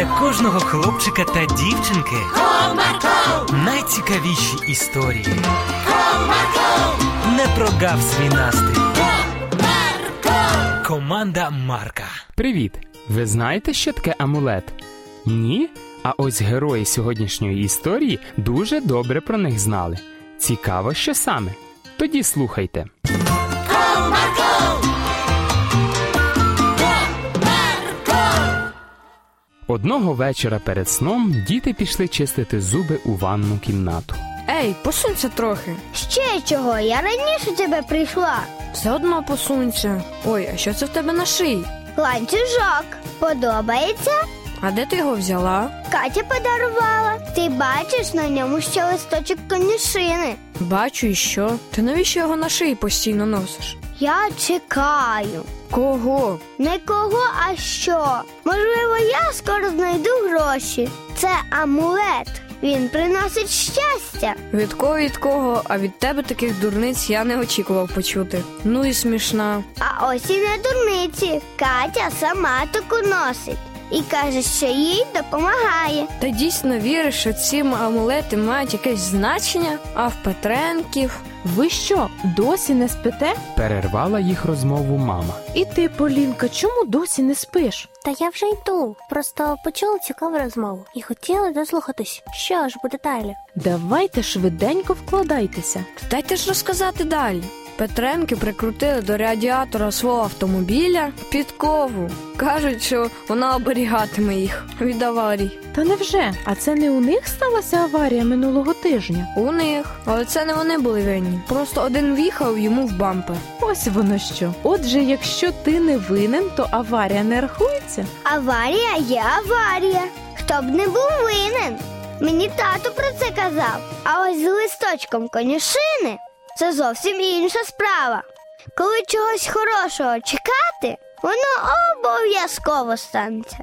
для кожного хлопчика та дівчинки. Комарко! Найцікавіші історії. Комарко! Не прогав свій настрій. Комарко! Команда Марка. Привіт! Ви знаєте, що таке амулет? Ні? А ось герої сьогоднішньої історії дуже добре про них знали. Цікаво, що саме? Тоді слухайте. Одного вечора перед сном діти пішли чистити зуби у ванну кімнату. Ей, посунься трохи. Ще чого, я раніше тебе прийшла. Все одно посунься. Ой, а що це в тебе на шиї? Ланцюжок. Подобається? А де ти його взяла? Катя подарувала. Ти бачиш на ньому ще листочок конюшини. Бачу, і що? Ти навіщо його на шиї постійно носиш? Я чекаю. Кого? Не кого, а що. Можливо, я скоро знайду гроші. Це амулет. Він приносить щастя. Від кого, а від тебе таких дурниць я не очікував почути. Ну і смішна. А ось і не дурниці. Катя сама таку носить. І каже, що їй допомагає. Ти дійсно віриш, що ці амулети мають якесь значення? А в Петренків? Ви що, досі не спите? Перервала їх розмову мама. І ти, Полінка, чому досі не спиш? Та я вже йду. Просто почула цікаву розмову і хотіла дослухатись. Що ж буде далі? Давайте швиденько вкладайтеся. Дайте ж розказати далі. Петренки прикрутили до радіатора свого автомобіля підкову. Кажуть, що вона оберігатиме їх від аварій. Та невже? А це не у них сталася аварія минулого тижня? У них. Але це не вони були винні. Просто один в'їхав йому в бампер. Ось воно що. Отже, якщо ти не винен, то аварія не рахується? Аварія є аварія. Хто б не був винен? Мені тато про це казав. А ось з листочком конюшини... Це зовсім інша справа. Коли чогось хорошого чекати, воно обов'язково станеться.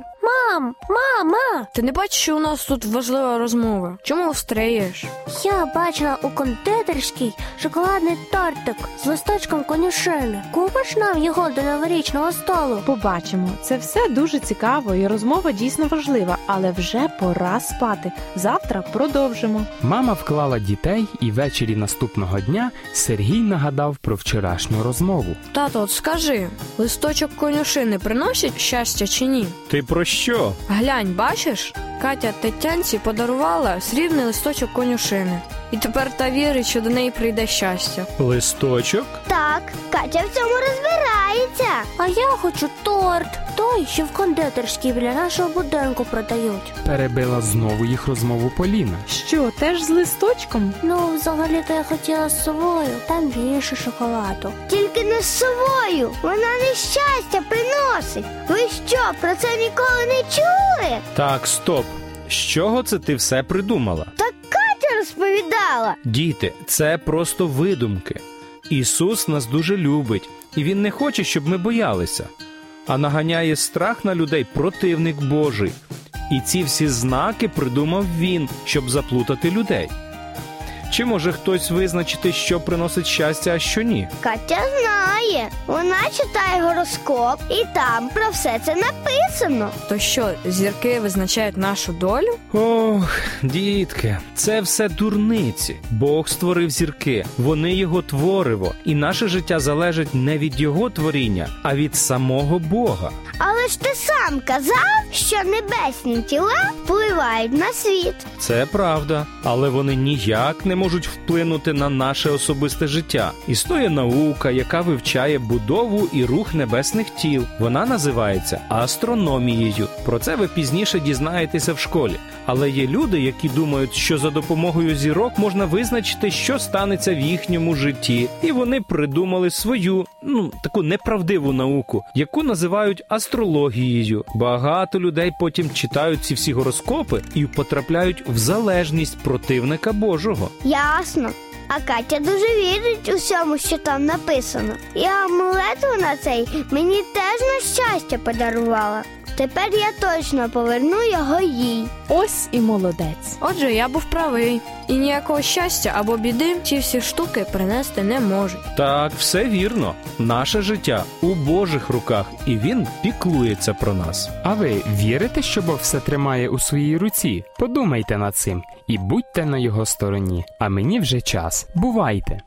Мама! Ти не бачиш, що у нас тут важлива розмова? Чому встреєш? Я бачила у кондитерській шоколадний тортик з листочком конюшини. Купиш нам його до новорічного столу? Побачимо. Це все дуже цікаво і розмова дійсно важлива, але вже пора спати. Завтра продовжимо. Мама вклала дітей, і ввечері наступного дня Сергій нагадав про вчорашню розмову. Тато, от скажи, листочок конюшини приносить щастя чи ні? Ти про що? Глянь, бачиш? Катя Тетянці подарувала срібний листочок конюшини. І тепер та вірить, що до неї прийде щастя. Листочок? Так, Катя в цьому розбирається. А я хочу торт. Той, що в кондитерській біля нашого будинку продають. Перебила знову їх розмову Поліна. Що, теж з листочком? Ну, взагалі-то я хотіла з совою. Там більше шоколаду. Тільки не з совою. Вона нещастя приносить. Ви що, про це ніколи не чули? Так, стоп. З чого це ти все придумала? Так Катя розповідала. Діти, це просто видумки. Ісус нас дуже любить. І Він не хоче, щоб ми боялися. А наганяє страх на людей противник Божий. І ці всі знаки придумав він, щоб заплутати людей. Чи може хтось визначити, що приносить щастя, а що ні? Катя знає. Вона читає гороскоп, і там про все це написано. То що, зірки визначають нашу долю? Ох, дітки, це все дурниці. Бог створив зірки, вони його твориво. І наше життя залежить не від його творіння, а від самого Бога. Але ж ти сам казав, що небесні тіла впливають на світ. Це правда, але вони ніяк не можуть вплинути на наше особисте життя. Існує наука, яка вивчає будову і рух небесних тіл. Вона називається астрономією. Про це ви пізніше дізнаєтеся в школі. Але є люди, які думають, що за допомогою зірок можна визначити, що станеться в їхньому житті. І вони придумали свою, таку неправдиву науку, яку називають астрологією. Багато людей потім читають ці всі гороскопи і потрапляють в залежність противника Божого. Ясно. А Катя дуже вірить усьому, що там написано. І амулет вона цей мені теж на щастя подарувала. Тепер я точно поверну його їй. Ось і молодець. Отже, я був правий. І ніякого щастя або біди ці всі штуки принести не можуть. Так, все вірно. Наше життя у Божих руках, і Він піклується про нас. А ви вірите, що Бог все тримає у своїй руці? Подумайте над цим і будьте на Його стороні. А мені вже час. Бувайте!